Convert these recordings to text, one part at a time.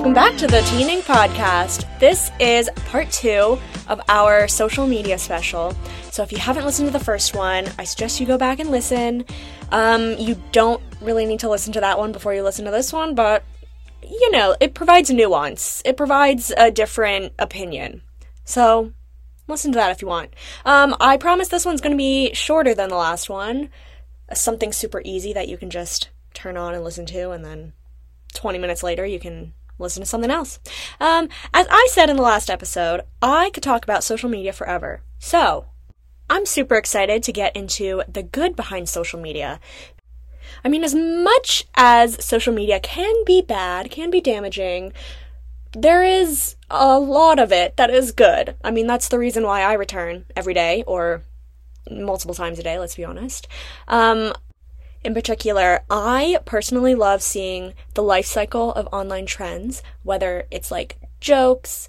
Welcome back to the Teen Ink Podcast. This is part 2 of our social media special. So if you haven't listened to the first one, I suggest you go back and listen. You don't really need to listen to that one before you listen to this one, but, you know, it provides nuance. It provides a different opinion. So listen to that if you want. I promise this one's going to be shorter than the last one. Something super easy that you can just turn on and listen to, and then 20 minutes later you can listen to something else. As I said in the last episode, I could talk about social media forever. So I'm super excited to get into the good behind social media. I mean, as much as social media can be bad, can be damaging, there is a lot of it that is good. I mean, that's the reason why I return every day, or multiple times a day, let's be honest. In particular, I personally love seeing the life cycle of online trends, whether it's like jokes,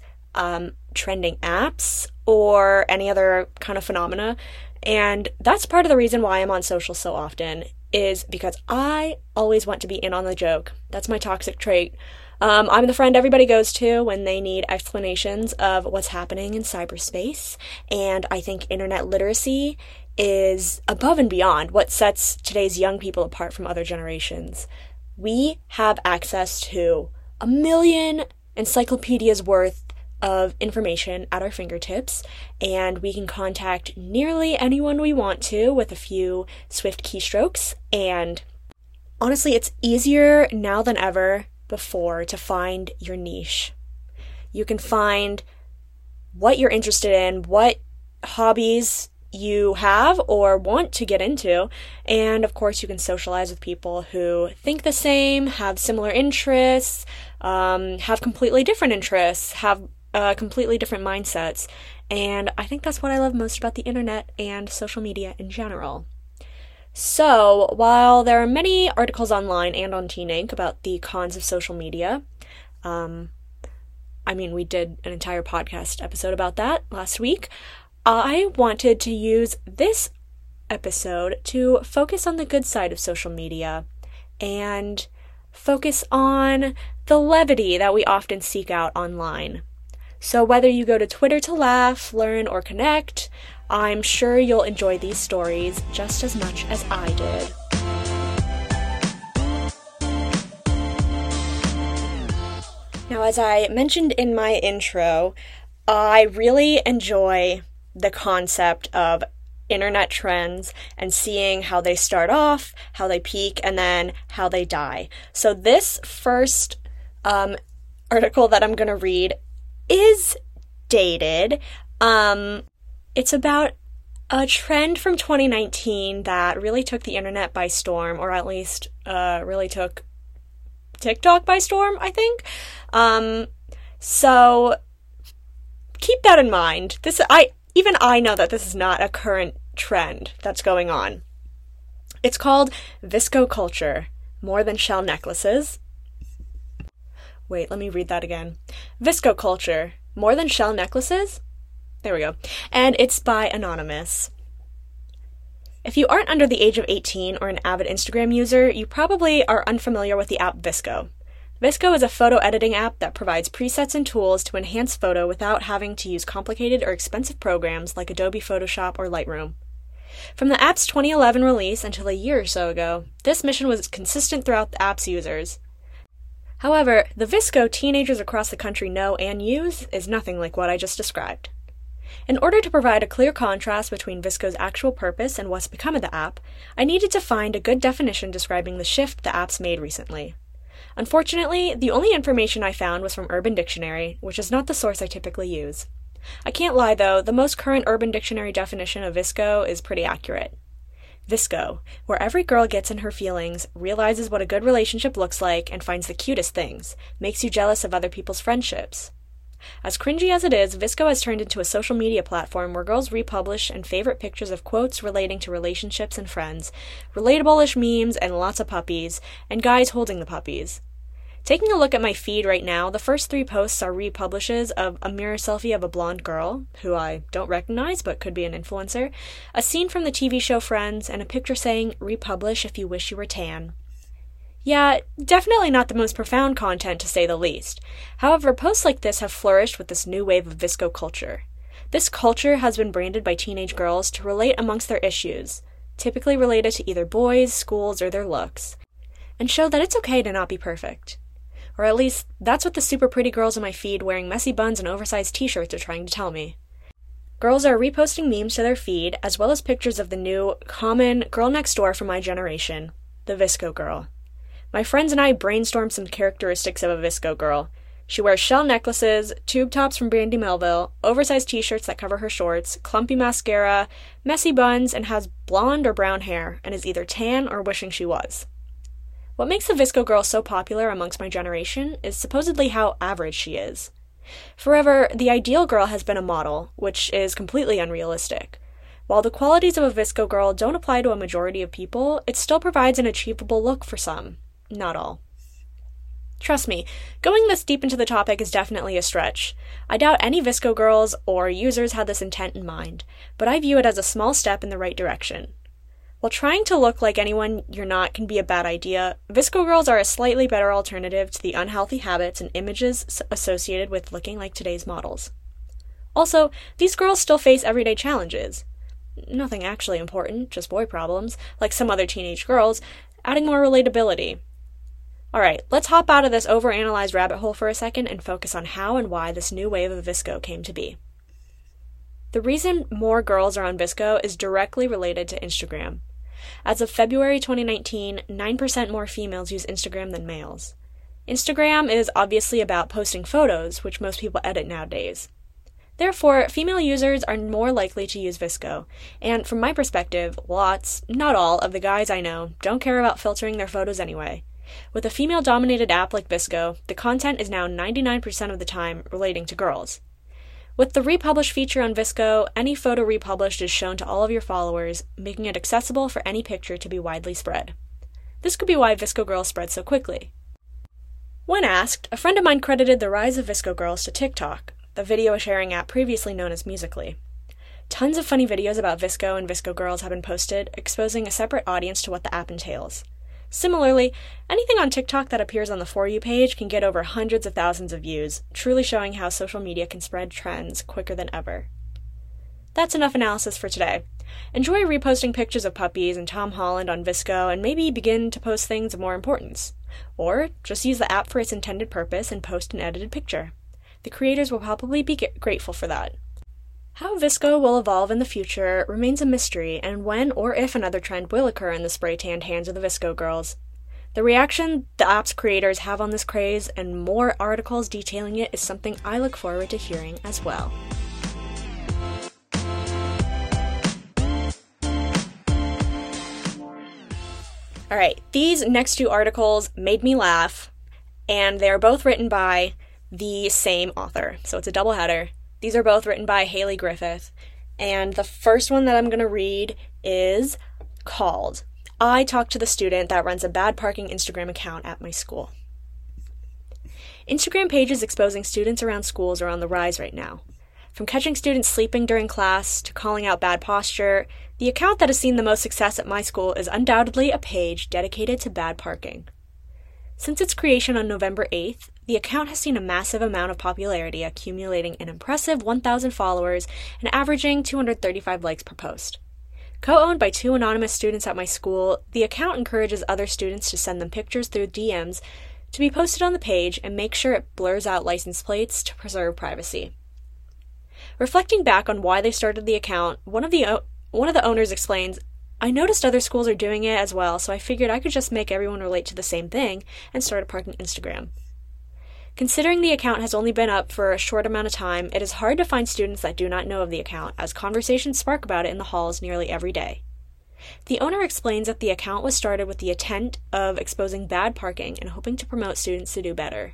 trending apps, or any other kind of phenomena. And that's part of the reason why I'm on social so often, is because I always want to be in on the joke. That's my toxic trait. I'm the friend everybody goes to when they need explanations of what's happening in cyberspace, and I think internet literacy is above and beyond what sets today's young people apart from other generations. We have access to 1 million encyclopedias worth of information at our fingertips, and we can contact nearly anyone we want to with a few swift keystrokes, and honestly, it's easier now than ever before to find your niche. You can find what you're interested in, what hobbies you have or want to get into, and of course you can socialize with people who think the same, have similar interests, have completely different interests, have completely different mindsets, and I think that's what I love most about the internet and social media in general. So, while there are many articles online and on Teen Ink about the cons of social media, I mean, we did an entire podcast episode about that last week, I wanted to use this episode to focus on the good side of social media and focus on the levity that we often seek out online. So whether you go to Twitter to laugh, learn, or connect, I'm sure you'll enjoy these stories just as much as I did. Now, as I mentioned in my intro, I really enjoy the concept of internet trends and seeing how they start off, how they peak, and then how they die. So this first article that I'm going to read is dated. It's about a trend from 2019 that really took the internet by storm, or at least really took TikTok by storm, I think. So keep that in mind. I know that this is not a current trend that's going on. It's called VSCO culture, more than shell necklaces. Wait, let me read that again. VSCO culture, more than shell necklaces? There we go. And it's by Anonymous. If you aren't under the age of 18 or an avid Instagram user, you probably are unfamiliar with the app VSCO. VSCO is a photo editing app that provides presets and tools to enhance photo without having to use complicated or expensive programs like Adobe Photoshop or Lightroom. From the app's 2011 release until a year or so ago, this mission was consistent throughout the app's users. However, the VSCO teenagers across the country know and use is nothing like what I just described. In order to provide a clear contrast between VSCO's actual purpose and what's become of the app, I needed to find a good definition describing the shift the app's made recently. Unfortunately, the only information I found was from Urban Dictionary, which is not the source I typically use. I can't lie, though, the most current Urban Dictionary definition of VSCO is pretty accurate. VSCO, where every girl gets in her feelings, realizes what a good relationship looks like, and finds the cutest things, makes you jealous of other people's friendships. As cringy as it is, VSCO has turned into a social media platform where girls republish and favorite pictures of quotes relating to relationships and friends, relatable-ish memes, and lots of puppies, and guys holding the puppies. Taking a look at my feed right now, the first 3 posts are republishes of a mirror selfie of a blonde girl, who I don't recognize but could be an influencer, a scene from the TV show Friends, and a picture saying, "Republish if you wish you were tan." Yeah, definitely not the most profound content, to say the least. However, posts like this have flourished with this new wave of VSCO culture. This culture has been branded by teenage girls to relate amongst their issues, typically related to either boys, schools, or their looks, and show that it's okay to not be perfect. Or at least, that's what the super pretty girls in my feed wearing messy buns and oversized t-shirts are trying to tell me. Girls are reposting memes to their feed, as well as pictures of the new, common girl next door from my generation, the VSCO girl. My friends and I brainstormed some characteristics of a VSCO girl. She wears shell necklaces, tube tops from Brandy Melville, oversized t-shirts that cover her shorts, clumpy mascara, messy buns, and has blonde or brown hair, and is either tan or wishing she was. What makes the VSCO girl so popular amongst my generation is supposedly how average she is. Forever, the ideal girl has been a model, which is completely unrealistic. While the qualities of a VSCO girl don't apply to a majority of people, it still provides an achievable look for some. Not all. Trust me, going this deep into the topic is definitely a stretch. I doubt any VSCO girls or users had this intent in mind, but I view it as a small step in the right direction. While trying to look like anyone you're not can be a bad idea, VSCO girls are a slightly better alternative to the unhealthy habits and images associated with looking like today's models. Also, these girls still face everyday challenges. Nothing actually important, just boy problems, like some other teenage girls, adding more relatability. Alright, let's hop out of this overanalyzed rabbit hole for a second and focus on how and why this new wave of VSCO came to be. The reason more girls are on VSCO is directly related to Instagram. As of February 2019, 9% more females use Instagram than males. Instagram is obviously about posting photos, which most people edit nowadays. Therefore, female users are more likely to use VSCO, and from my perspective, lots, not all, of the guys I know don't care about filtering their photos anyway. With a female-dominated app like VSCO, the content is now 99% of the time relating to girls. With the republish feature on VSCO, any photo republished is shown to all of your followers, making it accessible for any picture to be widely spread. This could be why VSCO girls spread so quickly. When asked, a friend of mine credited the rise of VSCO girls to TikTok, the video sharing app previously known as Musical.ly. Tons of funny videos about VSCO and VSCO girls have been posted, exposing a separate audience to what the app entails. Similarly, anything on TikTok that appears on the For You page can get over hundreds of thousands of views, truly showing how social media can spread trends quicker than ever. That's enough analysis for today. Enjoy reposting pictures of puppies and Tom Holland on VSCO and maybe begin to post things of more importance. Or just use the app for its intended purpose and post an edited picture. The creators will probably be grateful for that. How VSCO will evolve in the future remains a mystery, and when or if another trend will occur in the spray-tanned hands of the VSCO girls. The reaction the app's creators have on this craze and more articles detailing it is something I look forward to hearing as well. Alright, these next two articles made me laugh, and they are both written by the same author, so it's a doubleheader. These are both written by Haley Griffith, and the first one that I'm going to read is called, I Talked to the Student That Runs a Bad Parking Instagram Account at My School. Instagram pages exposing students around schools are on the rise right now. From catching students sleeping during class to calling out bad posture, the account that has seen the most success at my school is undoubtedly a page dedicated to bad parking. Since its creation on November 8th, the account has seen a massive amount of popularity, accumulating an impressive 1,000 followers and averaging 235 likes per post. Co-owned by two anonymous students at my school, the account encourages other students to send them pictures through DMs to be posted on the page and make sure it blurs out license plates to preserve privacy. Reflecting back on why they started the account, one of the owners explains, I noticed other schools are doing it as well, so I figured I could just make everyone relate to the same thing and start a parking Instagram. Considering the account has only been up for a short amount of time, it is hard to find students that do not know of the account, as conversations spark about it in the halls nearly every day. The owner explains that the account was started with the intent of exposing bad parking and hoping to promote students to do better.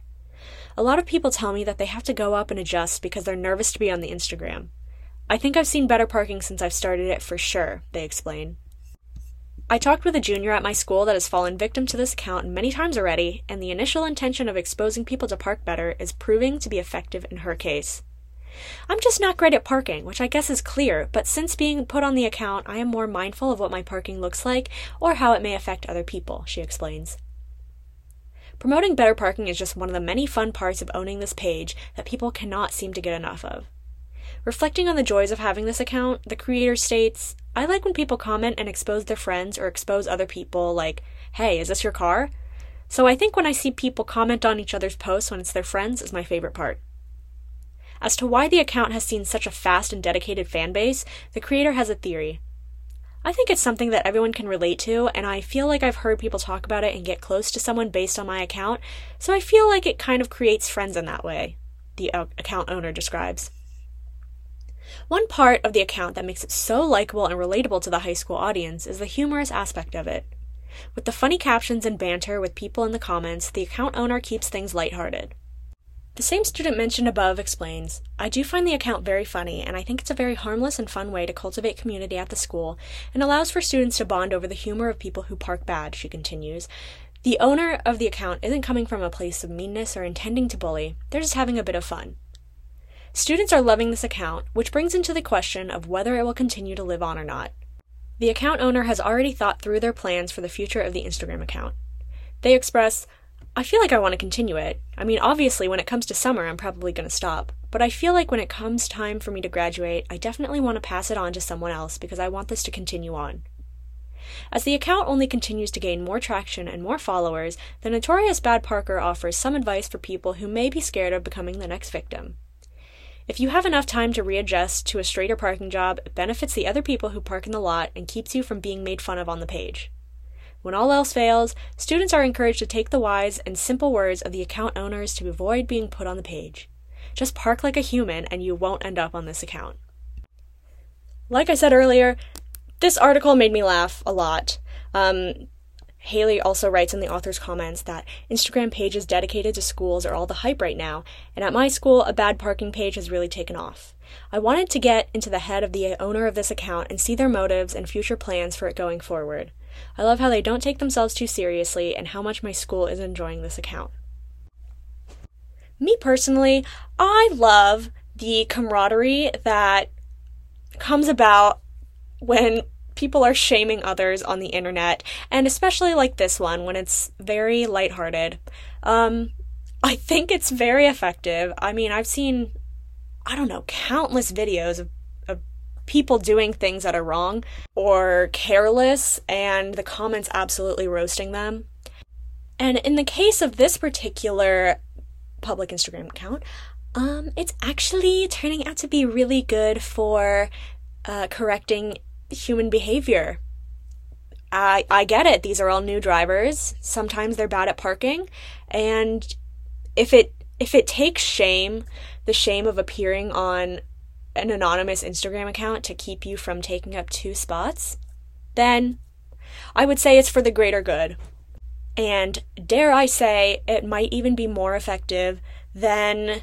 A lot of people tell me that they have to go up and adjust because they're nervous to be on the Instagram. I think I've seen better parking since I've started it for sure, they explain. I talked with a junior at my school that has fallen victim to this account many times already, and the initial intention of exposing people to park better is proving to be effective in her case. I'm just not great at parking, which I guess is clear, but since being put on the account, I am more mindful of what my parking looks like or how it may affect other people, she explains. Promoting better parking is just one of the many fun parts of owning this page that people cannot seem to get enough of. Reflecting on the joys of having this account, the creator states, "I like when people comment and expose their friends or expose other people, like, hey, is this your car? So I think when I see people comment on each other's posts when it's their friends is my favorite part." As to why the account has seen such a fast and dedicated fan base, the creator has a theory. "I think it's something that everyone can relate to, and I feel like I've heard people talk about it and get close to someone based on my account, so I feel like it kind of creates friends in that way," the account owner describes. One part of the account that makes it so likable and relatable to the high school audience is the humorous aspect of it. With the funny captions and banter with people in the comments, the account owner keeps things lighthearted. The same student mentioned above explains, "I do find the account very funny, and I think it's a very harmless and fun way to cultivate community at the school, and allows for students to bond over the humor of people who park bad," she continues. "The owner of the account isn't coming from a place of meanness or intending to bully, they're just having a bit of fun." Students are loving this account, which brings into the question of whether it will continue to live on or not. The account owner has already thought through their plans for the future of the Instagram account. They express, "I feel like I want to continue it. I mean, obviously, when it comes to summer, I'm probably going to stop. But I feel like when it comes time for me to graduate, I definitely want to pass it on to someone else because I want this to continue on." As the account only continues to gain more traction and more followers, the notorious Bad Parker offers some advice for people who may be scared of becoming the next victim. "If you have enough time to readjust to a straighter parking job, it benefits the other people who park in the lot and keeps you from being made fun of on the page. When all else fails, students are encouraged to take the wise and simple words of the account owners to avoid being put on the page. Just park like a human and you won't end up on this account." Like I said earlier, this article made me laugh a lot. Haley also writes in the author's comments that Instagram pages dedicated to schools are all the hype right now, and at my school, a bad parking page has really taken off. I wanted to get into the head of the owner of this account and see their motives and future plans for it going forward. I love how they don't take themselves too seriously and how much my school is enjoying this account. Me personally, I love the camaraderie that comes about when people are shaming others on the internet, and especially like this one when it's very lighthearted. I think it's very effective. I mean, I've seen, countless videos of people doing things that are wrong or careless, and the comments absolutely roasting them. And in the case of this particular public Instagram account, it's actually turning out to be really good for correcting human behavior. I get it. These are all new drivers. Sometimes they're bad at parking, and if it takes shame, the shame of appearing on an anonymous Instagram account to keep you from taking up two spots, then I would say it's for the greater good. And dare I say, it might even be more effective than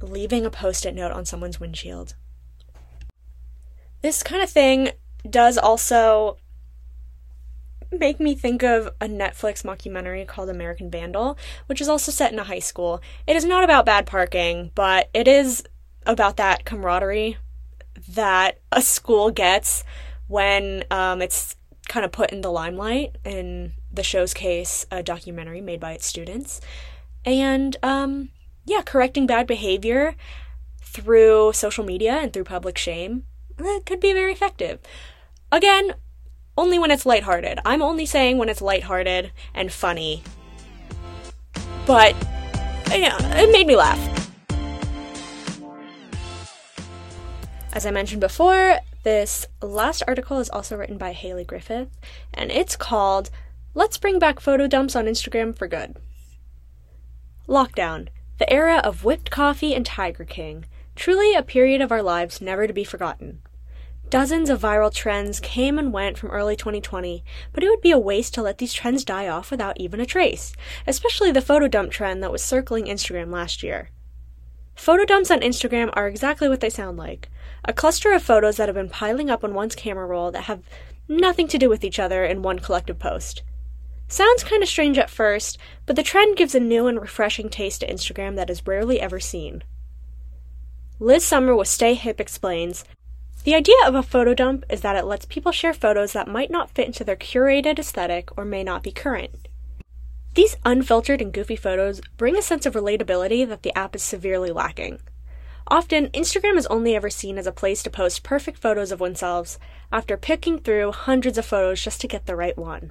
leaving a post-it note on someone's windshield. This kind of thing does also make me think of a Netflix mockumentary called American Vandal, which is also set in a high school. It is not about bad parking, but it is about that camaraderie that a school gets when it's kind of put in the limelight. In the show's case, a documentary made by its students. And correcting bad behavior through social media and through public shame, that could be very effective. Again, only when it's lighthearted. I'm only saying when it's lighthearted and funny. But it made me laugh. As I mentioned before, this last article is also written by Haley Griffith, and it's called, "Let's Bring Back Photo Dumps on Instagram for Good." Lockdown, the era of whipped coffee and Tiger King, truly a period of our lives never to be forgotten. Dozens of viral trends came and went from early 2020, but it would be a waste to let these trends die off without even a trace, especially the photo dump trend that was circling Instagram last year. Photo dumps on Instagram are exactly what they sound like. A cluster of photos that have been piling up on one's camera roll that have nothing to do with each other in one collective post. Sounds kind of strange at first, but the trend gives a new and refreshing taste to Instagram that is rarely ever seen. Liz Summer with Stay Hip explains, "The idea of a photo dump is that it lets people share photos that might not fit into their curated aesthetic or may not be current. These unfiltered and goofy photos bring a sense of relatability that the app is severely lacking. Often, Instagram is only ever seen as a place to post perfect photos of oneself after picking through hundreds of photos just to get the right one.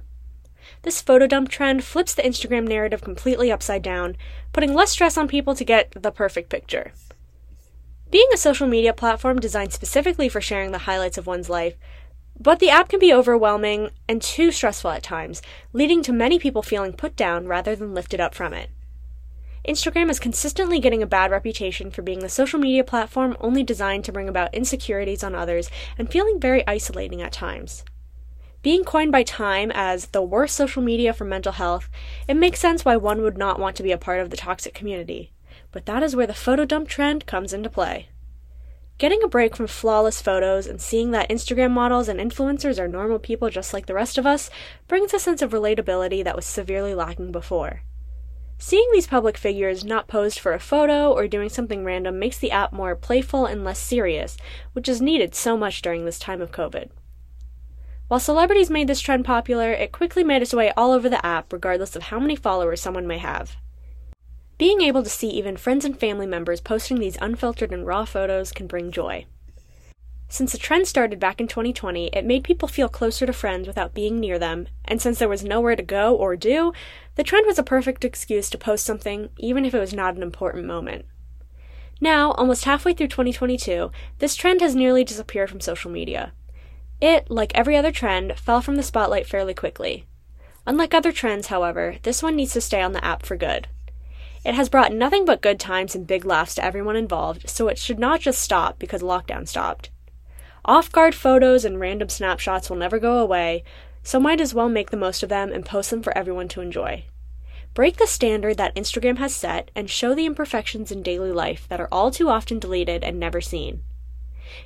This photo dump trend flips the Instagram narrative completely upside down, putting less stress on people to get the perfect picture. Being a social media platform designed specifically for sharing the highlights of one's life, but the app can be overwhelming and too stressful at times, leading to many people feeling put down rather than lifted up from it. Instagram is consistently getting a bad reputation for being the social media platform only designed to bring about insecurities on others and feeling very isolating at times. Being coined by Time as the worst social media for mental health, it makes sense why one would not want to be a part of the toxic community. But that is where the photo dump trend comes into play. Getting a break from flawless photos and seeing that Instagram models and influencers are normal people just like the rest of us brings a sense of relatability that was severely lacking before. Seeing these public figures not posed for a photo or doing something random makes the app more playful and less serious, which is needed so much during this time of COVID. While celebrities made this trend popular, it quickly made its way all over the app, regardless of how many followers someone may have. Being able to see even friends and family members posting these unfiltered and raw photos can bring joy. Since the trend started back in 2020, it made people feel closer to friends without being near them, and since there was nowhere to go or do, the trend was a perfect excuse to post something, even if it was not an important moment. Now, almost halfway through 2022, this trend has nearly disappeared from social media. It, like every other trend, fell from the spotlight fairly quickly. Unlike other trends, however, this one needs to stay on the app for good. It has brought nothing but good times and big laughs to everyone involved, so it should not just stop because lockdown stopped. Off-guard photos and random snapshots will never go away, so might as well make the most of them and post them for everyone to enjoy. Break the standard that Instagram has set and show the imperfections in daily life that are all too often deleted and never seen.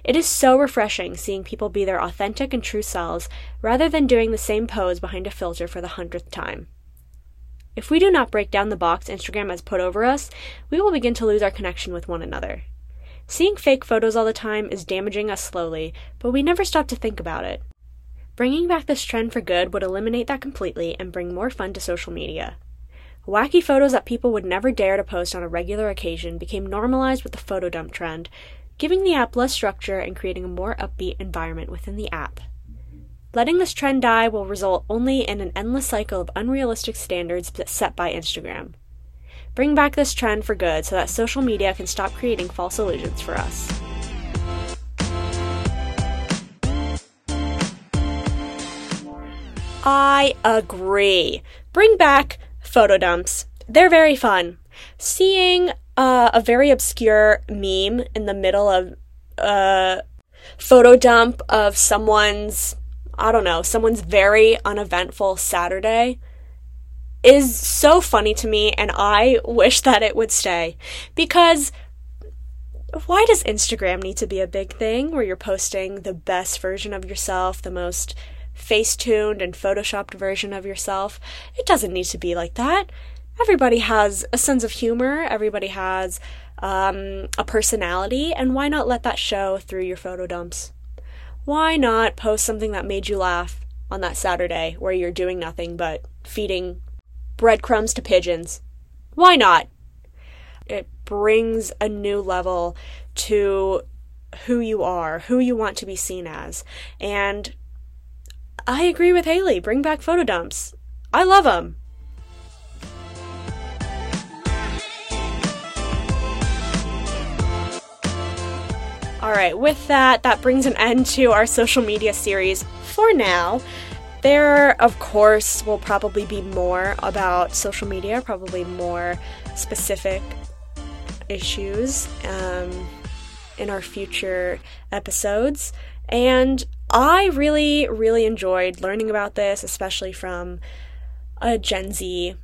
It is so refreshing seeing people be their authentic and true selves rather than doing the same pose behind a filter for the 100th time. If we do not break down the box Instagram has put over us, we will begin to lose our connection with one another. Seeing fake photos all the time is damaging us slowly, but we never stop to think about it. Bringing back this trend for good would eliminate that completely and bring more fun to social media. Wacky photos that people would never dare to post on a regular occasion became normalized with the photo dump trend, giving the app less structure and creating a more upbeat environment within the app. Letting this trend die will result only in an endless cycle of unrealistic standards set by Instagram. Bring back this trend for good so that social media can stop creating false illusions for us. I agree. Bring back photo dumps. They're very fun. Seeing a very obscure meme in the middle of a photo dump of someone's very uneventful Saturday is so funny to me, and I wish that it would stay. Because why does Instagram need to be a big thing where you're posting the best version of yourself, the most face-tuned and photoshopped version of yourself? It doesn't need to be like that. Everybody has a sense of humor, everybody has a personality, and why not let that show through your photo dumps? Why not post something that made you laugh on that Saturday where you're doing nothing but feeding breadcrumbs to pigeons? Why not? It brings a new level to who you are, who you want to be seen as. And I agree with Haley. Bring back photo dumps. I love them. Alright, with that brings an end to our social media series for now. There, of course, will probably be more about social media, probably more specific issues in our future episodes. And I really, really enjoyed learning about this, especially from a Gen Z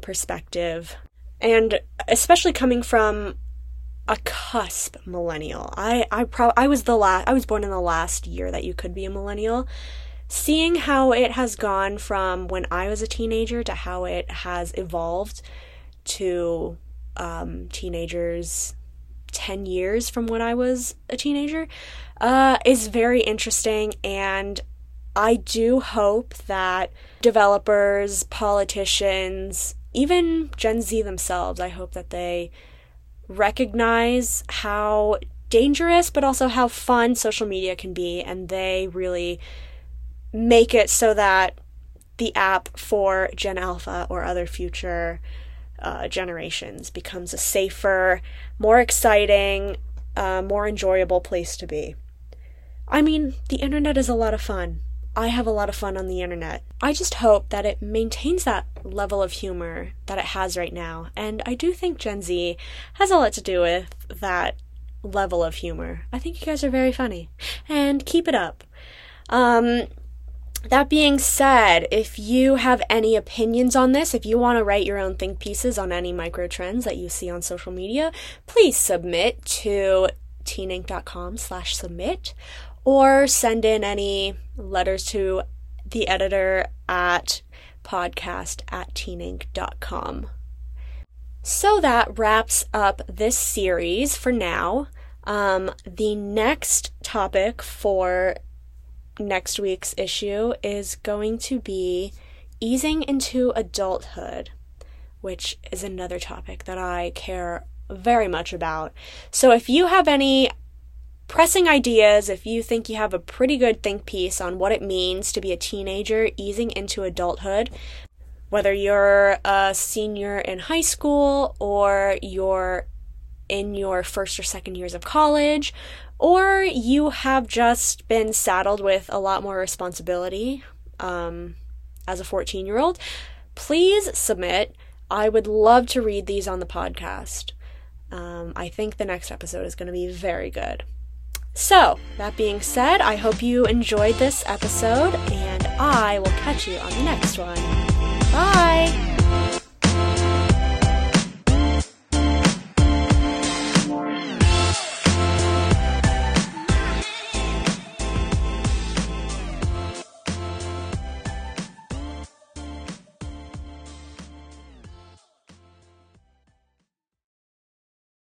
perspective. And especially coming from a cusp millennial. I was born in the last year that you could be a millennial. Seeing how it has gone from when I was a teenager to how it has evolved to teenagers 10 years from when I was a teenager is very interesting, and I do hope that developers, politicians, even Gen Z themselves, I hope that they recognize how dangerous but also how fun social media can be, and they really make it so that the app for Gen Alpha or other future generations becomes a safer, more exciting, more enjoyable place to be. I mean, the internet is a lot of fun. I have a lot of fun on the internet. I just hope that it maintains that level of humor that it has right now, and I do think Gen Z has a lot to do with that level of humor. I think you guys are very funny, and keep it up. That being said, if you have any opinions on this, if you want to write your own think pieces on any micro trends that you see on social media, please submit to teenink.com/submit, or send in any letters to the editor at podcast@teenink.com. So that wraps up this series for now. The next topic for next week's issue is going to be easing into adulthood, which is another topic that I care very much about. So if you have any pressing ideas, if you think you have a pretty good think piece on what it means to be a teenager easing into adulthood, whether you're a senior in high school or you're in your first or second years of college, or you have just been saddled with a lot more responsibility as a 14-year-old, please submit. I would love to read these on the podcast. I think the next episode is going to be very good. So, that being said, I hope you enjoyed this episode, and I will catch you on the next one. Bye!